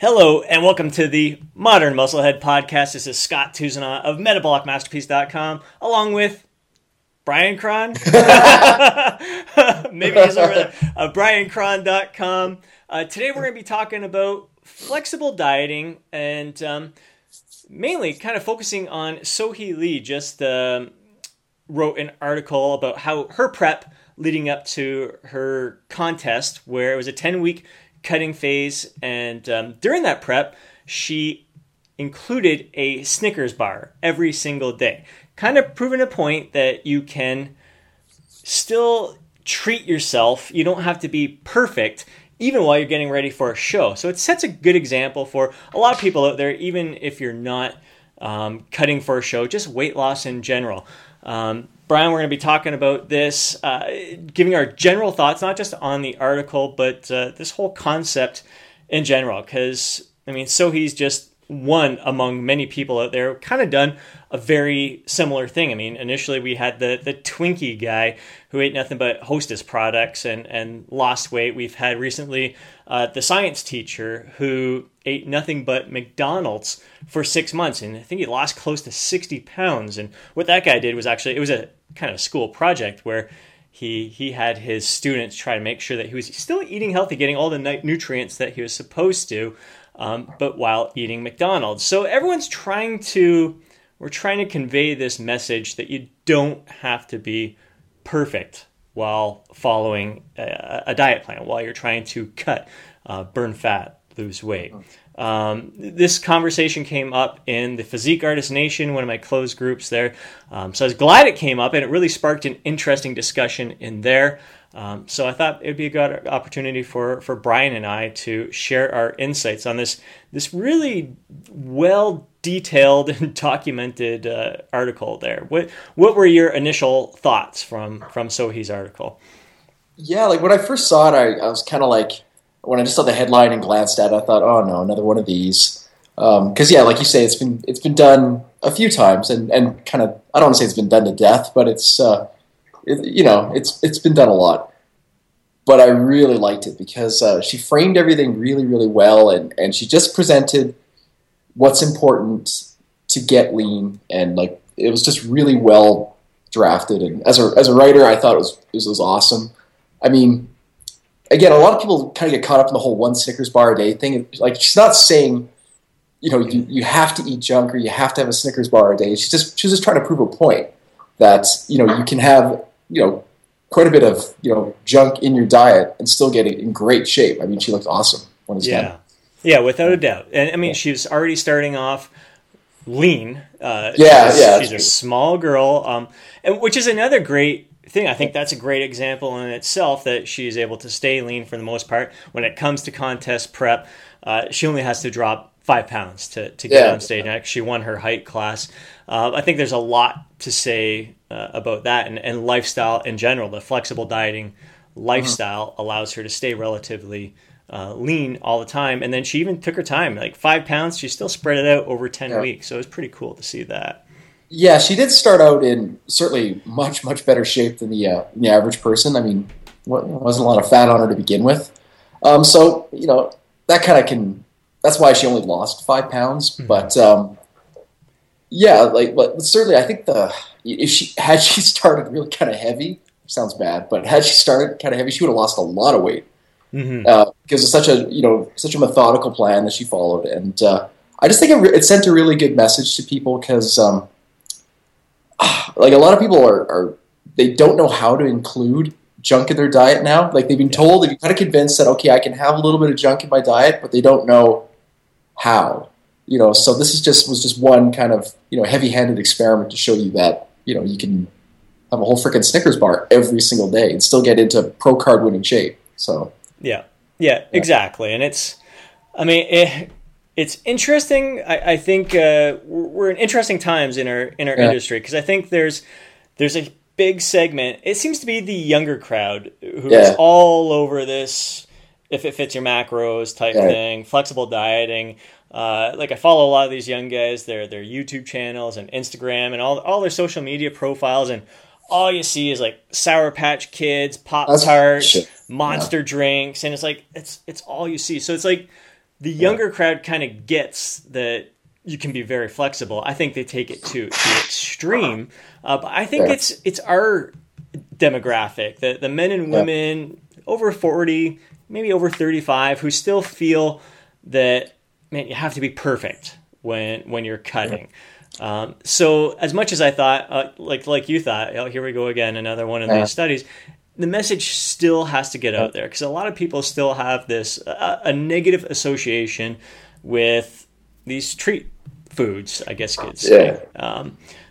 Hello and welcome to the Modern Musclehead Podcast. This is Scott Tuzan of MetabolicMasterpiece.com along with Brian Cron. Maybe he's over there. BrianCron.com. Today we're going to be talking about flexible dieting and mainly kind of focusing on Sohee Lee. Just wrote an article about how her prep leading up to her contest, where it was a 10-week cutting phase, and during that prep she included a Snickers bar every single day, kind of proving a point that you can still treat yourself. You don't have to be perfect even while you're getting ready for a show. So it sets a good example for a lot of people out there, even if you're not cutting for a show, just weight loss in general. Brian, we're going to be talking about this, giving our general thoughts, not just on the article, but this whole concept in general. Because, I mean, Sohee's just one among many people out there kind of done a very similar thing. I mean, initially we had the Twinkie guy who ate nothing but Hostess products and lost weight. We've had recently the science teacher who ate nothing but McDonald's for 6 months, and I think he lost close to 60 pounds. And what that guy did was actually, it was a kind of school project where he had his students try to make sure that he was still eating healthy, getting all the nutrients that he was supposed to, but while eating McDonald's. So everyone's trying to convey this message that you don't have to be perfect while following a diet plan, while you're trying to cut, burn fat, lose weight. This conversation came up in the Physique Artist Nation, one of my closed groups there. So I was glad it came up, and it really sparked an interesting discussion in there. So I thought it would be a good opportunity for Brian and I to share our insights on this really well-detailed and documented article there. What were your initial thoughts from Sohee's article? Yeah, like when I first saw it, I was kind of like, when I just saw the headline and glanced at it, I thought, oh no, another one of these. Because yeah, like you say, it's been done a few times, and kind of, I don't want to say it's been done to death, but it's been done a lot. But I really liked it because she framed everything really, really well, and she just presented what's important to get lean, and like it was just really well drafted. And as a writer, I thought it was awesome. I mean, again, a lot of people kind of get caught up in the whole one Snickers bar a day thing. Like she's not saying, you know, you have to eat junk or you have to have a Snickers bar a day. She's just trying to prove a point that, you know, you can have, you know, quite a bit of, you know, junk in your diet and still get it in great shape. I mean, she looked awesome. Yeah, without a doubt. And I mean, she's already starting off lean. She's a small girl, and which is another great thing. I think that's a great example in itself, that she's able to stay lean for the most part. When it comes to contest prep, she only has to drop 5 pounds to get on stage. And she won her height class. I think there's a lot to say about that and lifestyle in general. The flexible dieting lifestyle allows her to stay relatively lean all the time. And then she even took her time, like 5 pounds. She still spread it out over 10 weeks. So it was pretty cool to see that. Yeah, she did start out in certainly much, much better shape than the average person. I mean, wasn't a lot of fat on her to begin with. So, you know, that's why she only lost 5 pounds. Mm-hmm. But, but certainly I think if she started really kind of heavy, sounds bad, but had she started kind of heavy, she would have lost a lot of weight. Mm-hmm. Because it's such a methodical plan that she followed. And I just think it sent a really good message to people because, like a lot of people are they don't know how to include junk in their diet now. Like they've been told, they've been kind of convinced that, okay, I can have a little bit of junk in my diet, but they don't know how. You know, so this was just one kind of, you know, heavy-handed experiment to show you that, you know, you can have a whole freaking Snickers bar every single day and still get into pro card winning shape. So yeah, exactly. And it's interesting. I think we're in interesting times in our industry, because I think there's a big segment. It seems to be the younger crowd who is all over this if it fits your macros type thing, flexible dieting. Like I follow a lot of these young guys, their YouTube channels and Instagram and all their social media profiles, and all you see is like Sour Patch Kids, Pop Tarts, Monster drinks, and it's all you see. So it's like the younger crowd kind of gets that you can be very flexible. I think they take it to the extreme. But I think it's our demographic, the men and women over 40, maybe over 35, who still feel that, man, you have to be perfect when you're cutting. So as much as I thought, like you thought, oh, here we go again, another one of these studies, the message still has to get out there, because a lot of people still have this a negative association with these treat foods, I guess kids say.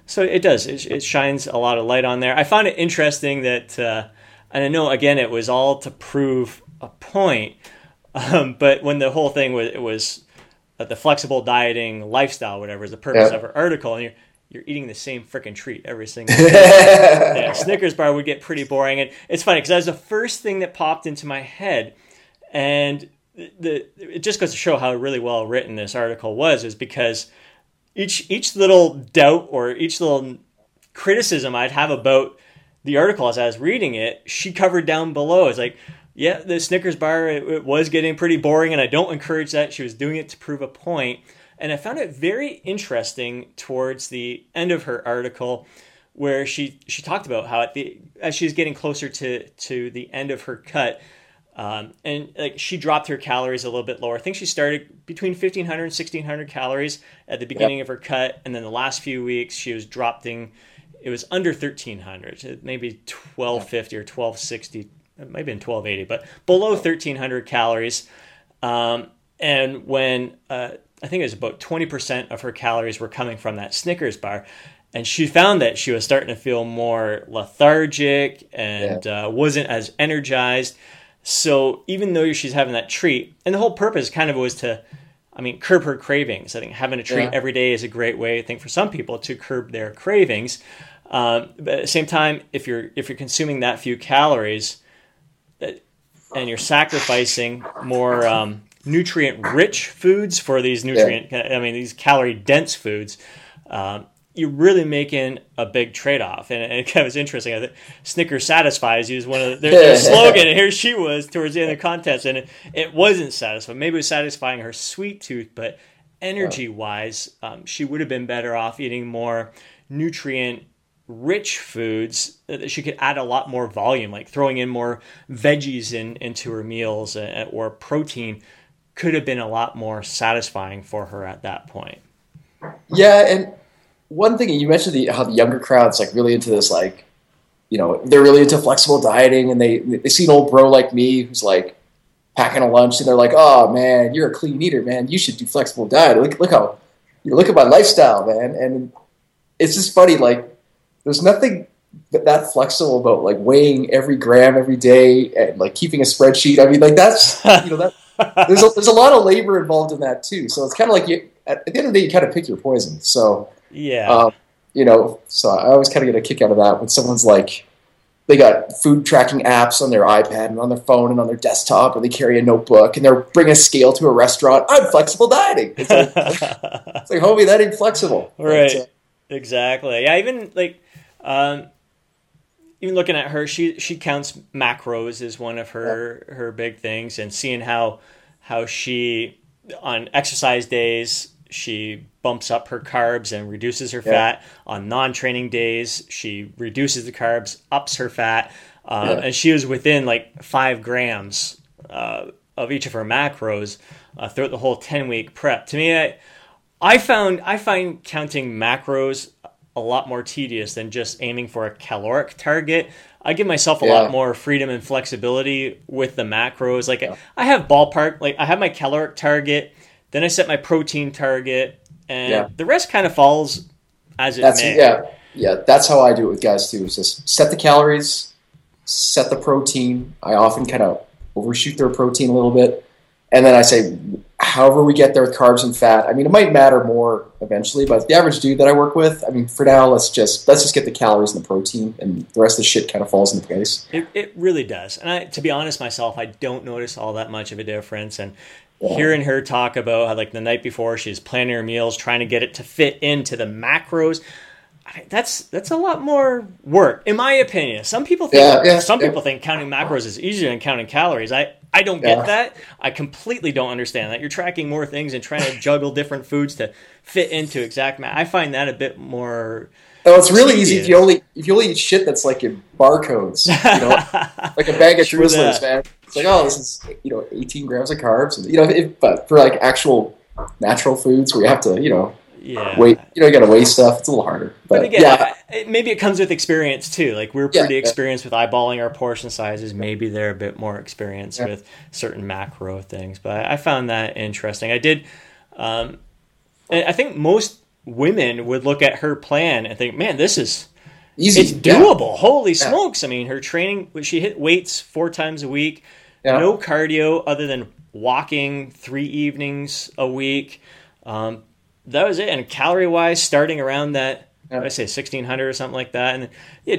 So it does. It shines a lot of light on there. I found it interesting that, and I know, again, it was all to prove a point, but when the whole thing was, it was the flexible dieting lifestyle, whatever is the purpose of our article, and you're eating the same freaking treat every single day. Yeah, Snickers bar would get pretty boring. And it's funny, because that was the first thing that popped into my head. And it just goes to show how really well written this article was, is because each little doubt or each little criticism I'd have about the article as I was reading it, she covered down below. It's like, yeah, the Snickers bar, it was getting pretty boring, and I don't encourage that. She was doing it to prove a point. And I found it very interesting towards the end of her article, where she talked about how as she was getting closer to the end of her cut, and like she dropped her calories a little bit lower. I think she started between 1,500 and 1,600 calories at the beginning of her cut. And then the last few weeks she was dropping, it was under 1,300, maybe 1,250 or 1,260. It might have been 1,280, but below 1,300 calories. And when I think it was about 20% of her calories were coming from that Snickers bar. And she found that she was starting to feel more lethargic and wasn't as energized. So even though she's having that treat, and the whole purpose kind of was to, curb her cravings. I think having a treat every day is a great way, I think, for some people to curb their cravings. But at the same time, if you're consuming that few calories, and you're sacrificing more nutrient-rich foods for these these calorie-dense foods, you're really making a big trade-off. And it kind of was interesting. I think Snickers satisfies you is one of their slogan. And here she was towards the end of the contest, and it wasn't satisfying. Maybe it was satisfying her sweet tooth, but energy-wise, she would have been better off eating more nutrient-rich foods that she could add a lot more volume, like throwing in more veggies into her meals, or protein could have been a lot more satisfying for her at that point. Yeah, and one thing you mentioned, how the younger crowd's like really into this, like, you know, they're really into flexible dieting, and they see an old bro like me who's like packing a lunch, and they're like, "Oh man, you're a clean eater, man. You should do flexible diet. Look at my lifestyle, man." And it's just funny, like there's nothing that flexible about like weighing every gram every day and like keeping a spreadsheet. That's there's a lot of labor involved in that too. So it's kind of like at the end of the day you kind of pick your poison. So. Yeah. So I always kind of get a kick out of that when someone's like, they got food tracking apps on their iPad and on their phone and on their desktop, or they carry a notebook and they're bringing a scale to a restaurant. I'm flexible dieting. It's like, it's like, homie, that ain't flexible. Right. But, exactly. Yeah. Even like, even looking at her, she counts macros as one of her big things, and seeing how she on exercise days, she bumps up her carbs and reduces her fat. On non-training days, she reduces the carbs, ups her fat. And she was within like 5 grams of each of her macros throughout the whole 10-week prep. To me, I find counting macros a lot more tedious than just aiming for a caloric target. I give myself a lot more freedom and flexibility with the macros. Like I have ballpark, like I have my caloric target. Then I set my protein target, and the rest kind of falls as it may. Yeah, that's how I do it with guys too. Is just set the calories, set the protein. I often kind of overshoot their protein a little bit, and then I say, however we get there with carbs and fat. It might matter more eventually, but the average dude that I work with, for now, let's just get the calories and the protein, and the rest of the shit kind of falls into place. It really does, and to be honest myself, I don't notice all that much of a difference, and. Yeah. Hearing her talk about how, like, the night before she's planning her meals, trying to get it to fit into the macros. That's a lot more work, in my opinion. Some people think some people think counting macros is easier than counting calories. I don't get that. I completely don't understand that. You're tracking more things and trying to juggle different foods to fit into exact math. I find that a bit more. Oh, it's really easy if you only eat shit that's like your barcodes, you know, like a bag of Twizzlers, man. It's like, oh, this is 18 grams of carbs, and, but for like actual natural foods where you have to you got to weigh stuff. It's a little harder, but again, maybe it comes with experience too. Like we're pretty experienced with eyeballing our portion sizes. Maybe they're a bit more experienced with certain macro things. But I found that interesting. I did, and I think most women would look at her plan and think, "Man, this is easy. It's doable. Holy smokes!" I mean, her training. She hit weights 4 times a week. No cardio other than walking 3 evenings a week. That was it. And calorie-wise, starting around that, I'd say 1,600 or something like that. And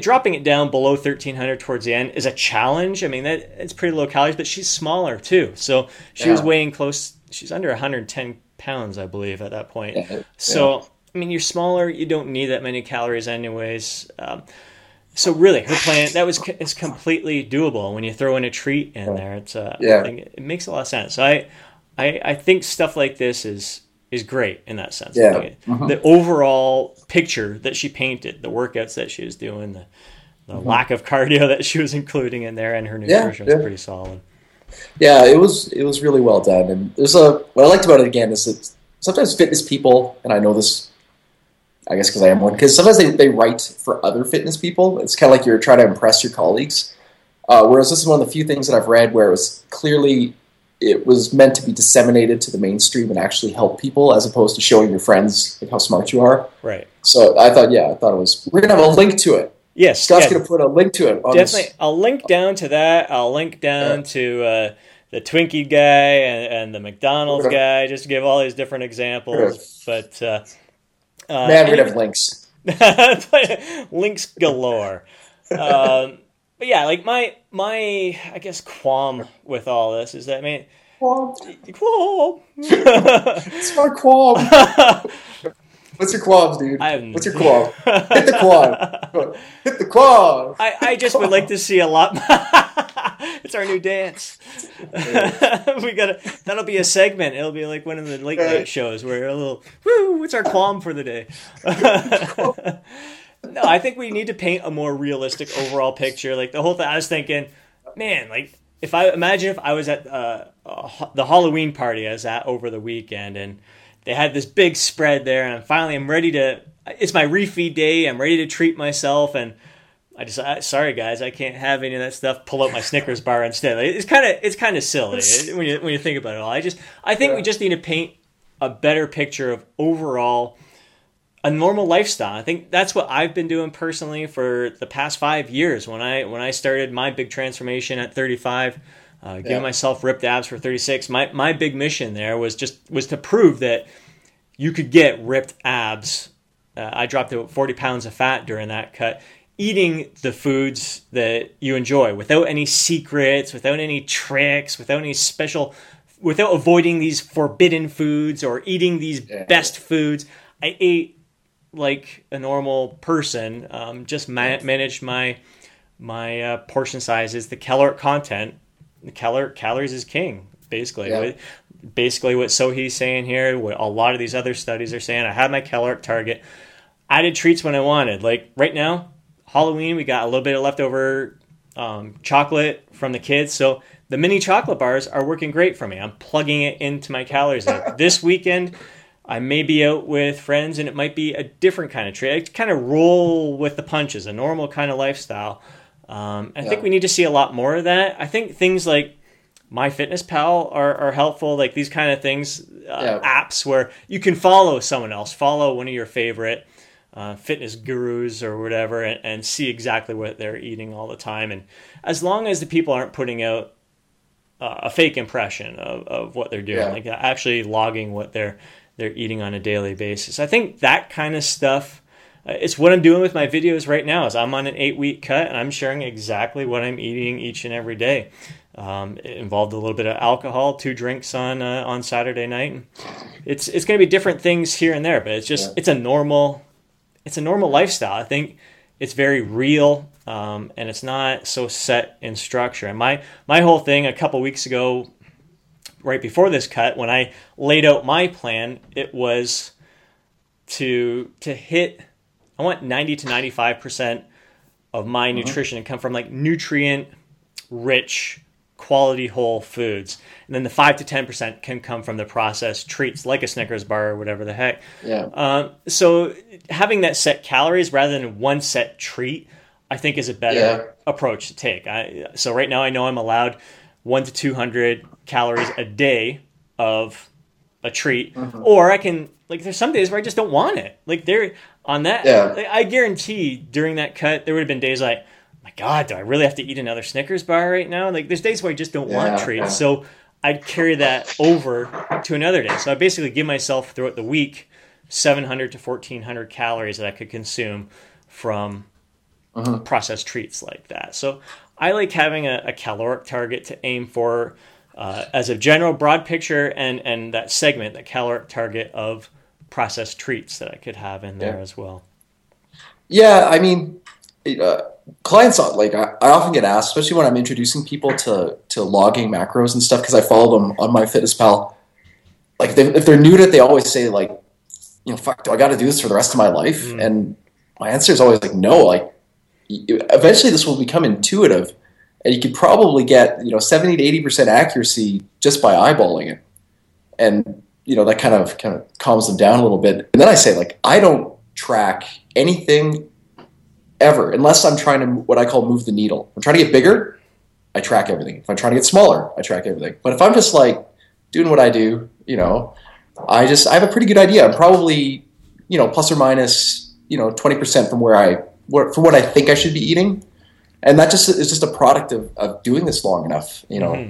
dropping it down below 1,300 towards the end is a challenge. I mean, it's pretty low calories, but she's smaller too. So she was weighing close. She's under 110 pounds, I believe, at that point. Yeah. So, I mean, you're smaller. You don't need that many calories anyways. So really, her plan, is completely doable. When you throw in a treat in there, it makes a lot of sense. So I think stuff like this is great in that sense. Yeah. Like, the overall picture that she painted, the workouts that she was doing, the lack of cardio that she was including in there, and her nutrition was pretty solid. Yeah, it was really well done. And there's what I liked about it again is that sometimes fitness people, and I know this, I guess because I am one, because sometimes they write for other fitness people. It's kind of like you're trying to impress your colleagues. Whereas this is one of the few things that I've read where it was meant to be disseminated to the mainstream and actually help people, as opposed to showing your friends how smart you are. Right. So I thought it was. We're gonna have a link to it. Yes, Scott's gonna put a link to it. Definitely, I'll link down to that. I'll link down to the Twinkie guy and the McDonald's guy, just to give all these different examples. But we're gonna have links. Links galore. But yeah, like my I guess qualm with all this is that, man, qualm. It's my qualm. What's your qualms, dude? What's your qualm? Hit the qualm. Hit the qualm. I just would like to see a lot. It's our new dance. That'll be a segment. It'll be like one of the late night shows where a little what's our qualm for the day? No, I think we need to paint a more realistic overall picture. Like the whole thing, I was thinking, man, like if I was at the Halloween party I was at over the weekend, and they had this big spread there, and I'm ready to. It's my refeed day. I'm ready to treat myself, and sorry guys, I can't have any of that stuff. Pull out my Snickers bar instead. Like, it's kind of silly when you think about it all. I think we just need to paint a better picture of overall. A normal lifestyle. I think that's what I've been doing personally for the past 5 years. When I started my big transformation at 35, giving myself ripped abs for 36, my big mission there was to prove that you could get ripped abs. I dropped about 40 pounds of fat during that cut, eating the foods that you enjoy without any secrets, without any tricks, without any special, without avoiding these forbidden foods or eating these best foods. I ate like a normal person, just managed my portion sizes, the caloric content. The calories is king, basically. Yeah. Basically what Sohee's saying here, what a lot of these other studies are saying. I had my caloric target. I did treats when I wanted. Like right now, Halloween, we got a little bit of leftover chocolate from the kids, so the mini chocolate bars are working great for me. I'm plugging it into my calories. This weekend, I may be out with friends, and it might be a different kind of treat. I kind of roll with the punches, a normal kind of lifestyle. I think we need to see a lot more of that. I think things like MyFitnessPal are helpful, like these kind of things, apps where you can follow someone else, follow one of your favorite fitness gurus or whatever, and see exactly what they're eating all the time. And as long as the people aren't putting out a fake impression of what they're doing, like actually logging what they're eating on a daily basis. I think that kind of stuff, it's what I'm doing with my videos right now. Is I'm on an 8-week cut, and I'm sharing exactly what I'm eating each and every day. It involved a little bit of alcohol, 2 drinks on Saturday night. It's going to be different things here and there, but it's just it's a normal it's a normal lifestyle. I think it's very real, and it's not so set in structure. And my whole thing a couple weeks ago, right before this cut, when I laid out my plan, it was to hit, I want 90 to 95% of my nutrition to come from like nutrient-rich, quality whole foods. And then the 5 to 10% can come from the processed treats like a Snickers bar or whatever the heck. Yeah. So having that set calories rather than one set treat, I think is a better approach to take. So right now I know I'm allowed 100 to 200 calories a day of a treat, or I can, like, there's some days where I just don't want it. Like there on that, I guarantee during that cut, there would have been days like, my God, do I really have to eat another Snickers bar right now? Like there's days where I just don't want treats. Okay. So I'd carry that over to another day. So I basically give myself throughout the week, 700 to 1400 calories that I could consume from processed treats like that. So I like having a caloric target to aim for as a general broad picture, and that segment, that caloric target of processed treats that I could have in there as well. Yeah. I mean, clients, like I often get asked, especially when I'm introducing people to logging macros and stuff, because I follow them on MyFitnessPal. Like if they're new to it, they always say like, you know, fuck, do I got to do this for the rest of my life? And my answer is always like, no, like eventually this will become intuitive, and you could probably get, you know, 70 to 80% accuracy just by eyeballing it. And, you know, that kind of calms them down a little bit. And then I say like, I don't track anything ever, unless I'm trying to, what I call, move the needle. If I'm trying to get bigger, I track everything. If I'm trying to get smaller, I track everything. But if I'm just like doing what I do, you know, I have a pretty good idea. I'm probably, you know, plus or minus, you know, 20% from what I think I should be eating, and that just is just a product of doing this long enough, you know.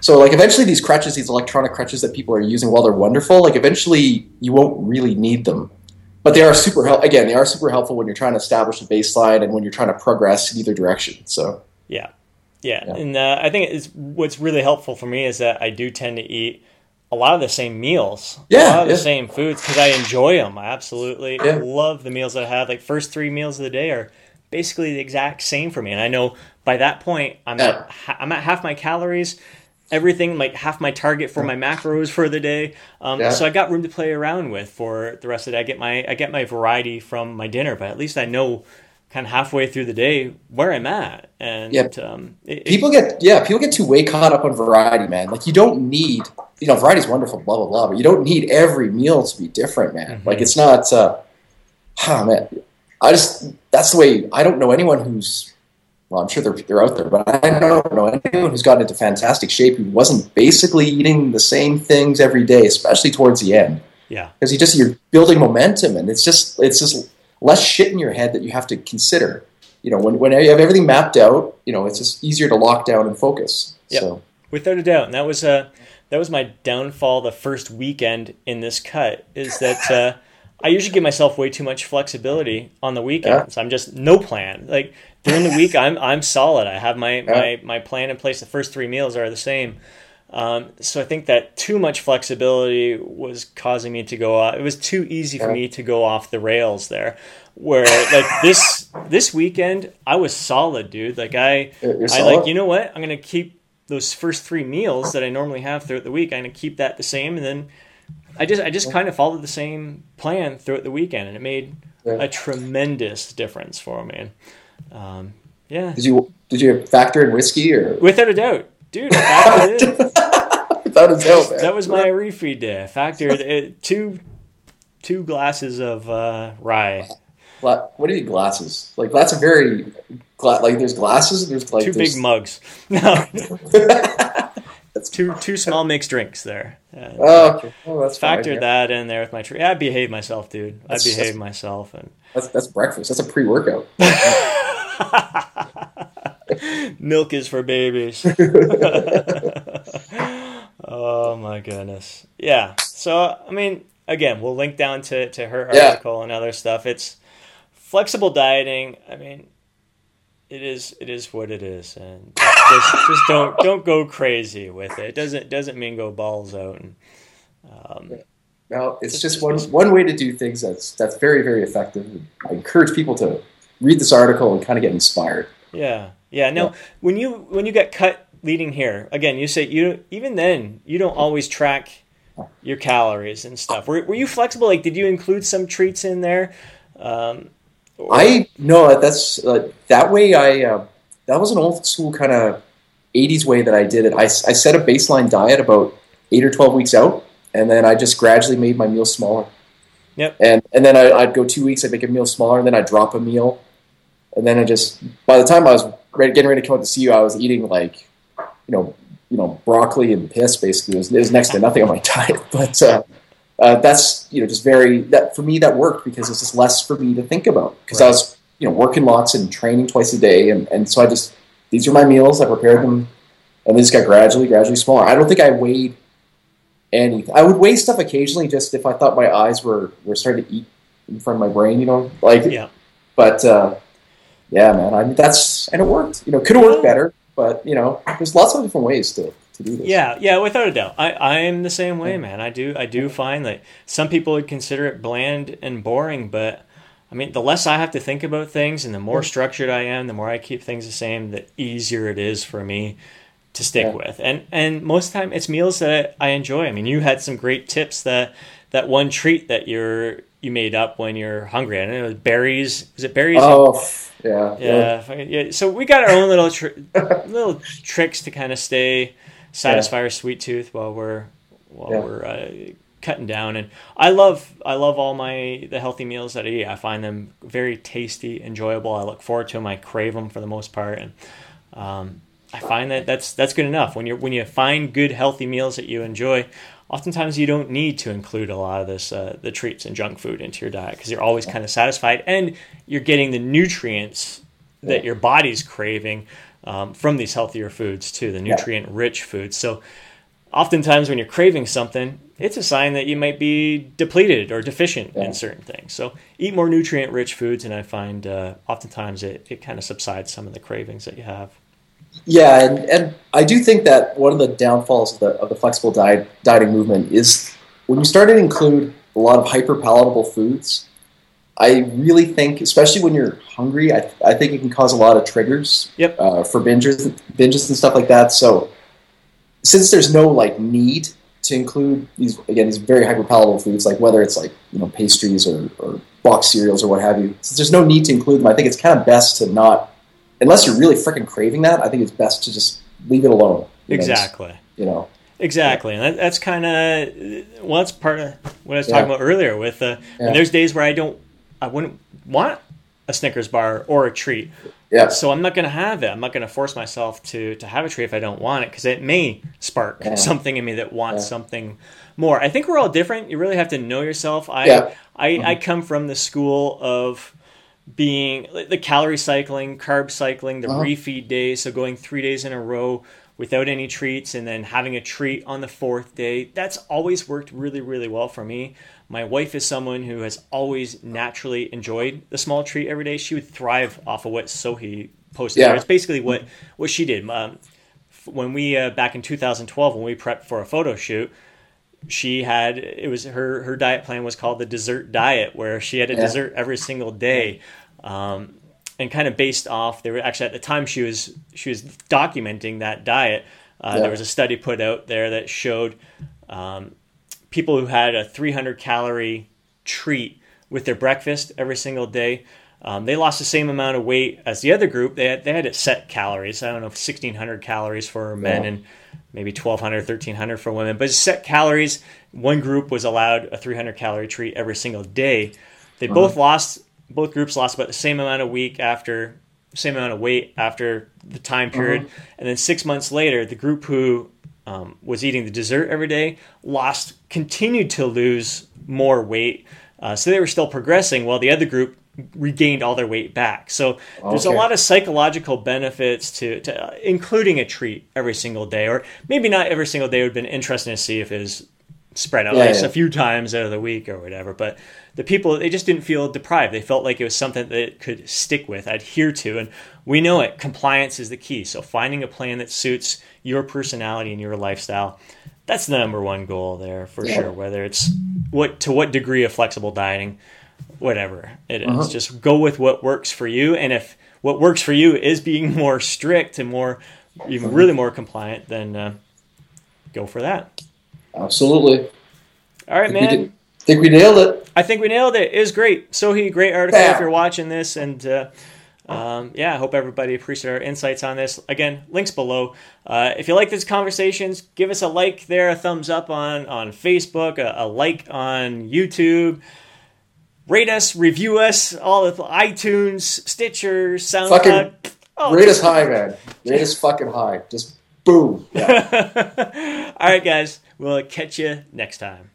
So like eventually these crutches, these electronic crutches that people are using, while they're wonderful, like eventually you won't really need them. But they are super helpful. Again, they are super helpful when you're trying to establish a baseline and when you're trying to progress in either direction. So yeah. And I think it's what's really helpful for me is that I do tend to eat a lot of the same meals, a lot of the same foods, because I enjoy them. I absolutely love the meals that I have. Like first three meals of the day are basically the exact same for me, and I know by that point I'm at half my calories. Everything, like half my target for my macros for the day. So I got room to play around with for the rest of the day. I get my variety from my dinner, but at least I know kind of halfway through the day where I'm at. And people get too way caught up on variety, man. Like you don't need, you know, variety's wonderful, blah blah blah, but you don't need every meal to be different, man. Like it's not. That's the way. I don't know anyone who's. Well, I'm sure they're out there, but I don't know anyone who's gotten into fantastic shape who wasn't basically eating the same things every day, especially towards the end. Yeah, because you're building momentum, and it's just less shit in your head that you have to consider. You know, when you have everything mapped out, you know, it's just easier to lock down and focus. Yeah, so. Without a doubt, and that was my downfall the first weekend in this cut is that. I usually give myself way too much flexibility on the weekends. Yeah. I'm just no plan. Like during the week, I'm solid. I have my plan in place. The first three meals are the same. So I think that too much flexibility was causing me to go off. It was too easy for me to go off the rails there. Where like this weekend, I was solid, dude. Like I you know what? I'm gonna keep those first three meals that I normally have throughout the week. I'm gonna keep that the same, and then. I just kind of followed the same plan throughout the weekend, and it made a tremendous difference for me. Did you factor in whiskey or? Without a doubt, dude. I factored in. Without a doubt, man. That was my refeed day. I factored two glasses of rye. What do you mean glasses? Like that's a very like there's glasses. And there's like two big mugs. No. That's two small mixed drinks there. That's factored fine, that in there with my treat. I behave myself, dude. That's breakfast. That's a pre-workout. Milk is for babies. Oh my goodness. Yeah. So I mean, again, we'll link down to her article and other stuff. It's flexible dieting. I mean. It is what it is, and just don't go crazy with it. It doesn't mean go balls out. And Now, it's just one way to do things that's very, very effective. I encourage people to read this article and kind of get inspired. Yeah, yeah. Now, when you get cut leading here, again, you say even then you don't always track your calories and stuff. Were you flexible? Like, did you include some treats in there? That was an old school kind of 80s way that I did it. I set a baseline diet about 8 or 12 weeks out. And then I just gradually made my meal smaller. Yep. And then I'd go 2 weeks, I'd make a meal smaller, and then I'd drop a meal. And then by the time I was getting ready to come out to see you, I was eating like, broccoli and piss basically. It was next to nothing on my diet. But that's, just for me that worked because it's just less for me to think about. Because I was, working lots and training twice a day. And so these are my meals, I prepared them, and they just got gradually smaller. I don't think I weighed anything. I would weigh stuff occasionally just if I thought my eyes were starting to eat in front of my brain, But, yeah, man, and it worked. Could have worked better, but, there's lots of different ways to do this. Yeah, without a doubt. I'm the same way, man. I do find that some people would consider it bland and boring, but, I mean, the less I have to think about things and the more structured I am, the more I keep things the same, the easier it is for me to stick with. And most of the time it's meals that I enjoy. I mean, you had some great tips that one treat that you made up when you're hungry. I don't know, it was berries. Is it berries? Oh, yeah. So we got our own little little tricks to kind of stay satisfy our sweet tooth while we're cutting down. And I love all the healthy meals that I eat. I find them very tasty, enjoyable. I look forward to them. I crave them for the most part. And, I find that that's good enough. When you find good healthy meals that you enjoy, oftentimes you don't need to include a lot of this the treats and junk food into your diet because you're always kind of satisfied and you're getting the nutrients that your body's craving from these healthier foods too, the nutrient rich foods. So oftentimes when you're craving something, it's a sign that you might be depleted or deficient in certain things. So eat more nutrient rich foods, and I find oftentimes it kind of subsides some of the cravings that you have. Yeah, and I do think that one of the downfalls of the flexible dieting movement is when you start to include a lot of hyper-palatable foods, I really think, especially when you're hungry, I think it can cause a lot of triggers for binges and stuff like that. So since there's no need to include these very hyper-palatable foods, like whether it's pastries or boxed cereals or what have you, since there's no need to include them, I think it's kind of best to not. Unless you're really freaking craving that, I think it's best to just leave it alone. Exactly. And that's kind of that's part of what I was talking about earlier. With and there's days where I wouldn't want a Snickers bar or a treat. Yeah. So I'm not going to have it. I'm not going to force myself to have a treat if I don't want it because it may spark something in me that wants something more. I think we're all different. You really have to know yourself. I come from the school of being the calorie cycling, carb cycling, the refeed day. So going 3 days in a row without any treats and then having a treat on the fourth day. That's always worked really, really well for me. My wife is someone who has always naturally enjoyed the small treat every day. She would thrive off of what Sohee posted there. It's basically what she did. When we, back in 2012, when we prepped for a photo shoot, her diet plan was called the dessert diet, where she had a dessert every single day, and kind of based off. They were actually at the time she was documenting that diet. There was a study put out there that showed people who had a 300 calorie treat with their breakfast every single day, they lost the same amount of weight as the other group. They had it set calories. I don't know if 1,600 calories for men and maybe 1,200, 1,300 for women. But set calories, one group was allowed a 300-calorie treat every single day. They both groups lost about the same amount of weight after the time period. And then 6 months later, the group who was eating the dessert every day continued to lose more weight. So they were still progressing while the other group regained all their weight back. So there's a lot of psychological benefits to including a treat every single day, or maybe not every single day. It would have been interesting to see if it was spread out a few times out of the week or whatever. But the people, they just didn't feel deprived. They felt like it was something that could stick with, adhere to. And we know it. Compliance is the key. So finding a plan that suits your personality and your lifestyle, that's the number one goal there for sure. Whether it's what degree of flexible dieting, whatever it is. Uh-huh. Just go with what works for you. And if what works for you is being more strict and more compliant, then go for that. Absolutely. All right, man. I think we nailed it. It was great. Sohee, great article if you're watching this. And I hope everybody appreciated our insights on this. Again, links below. If you like these conversations, give us a like there, a thumbs up on Facebook, a like on YouTube. Rate us, review us, all of iTunes, Stitcher, SoundCloud. Rate us high, man. Rate us fucking high. Just boom. Yeah. All right, guys. We'll catch you next time.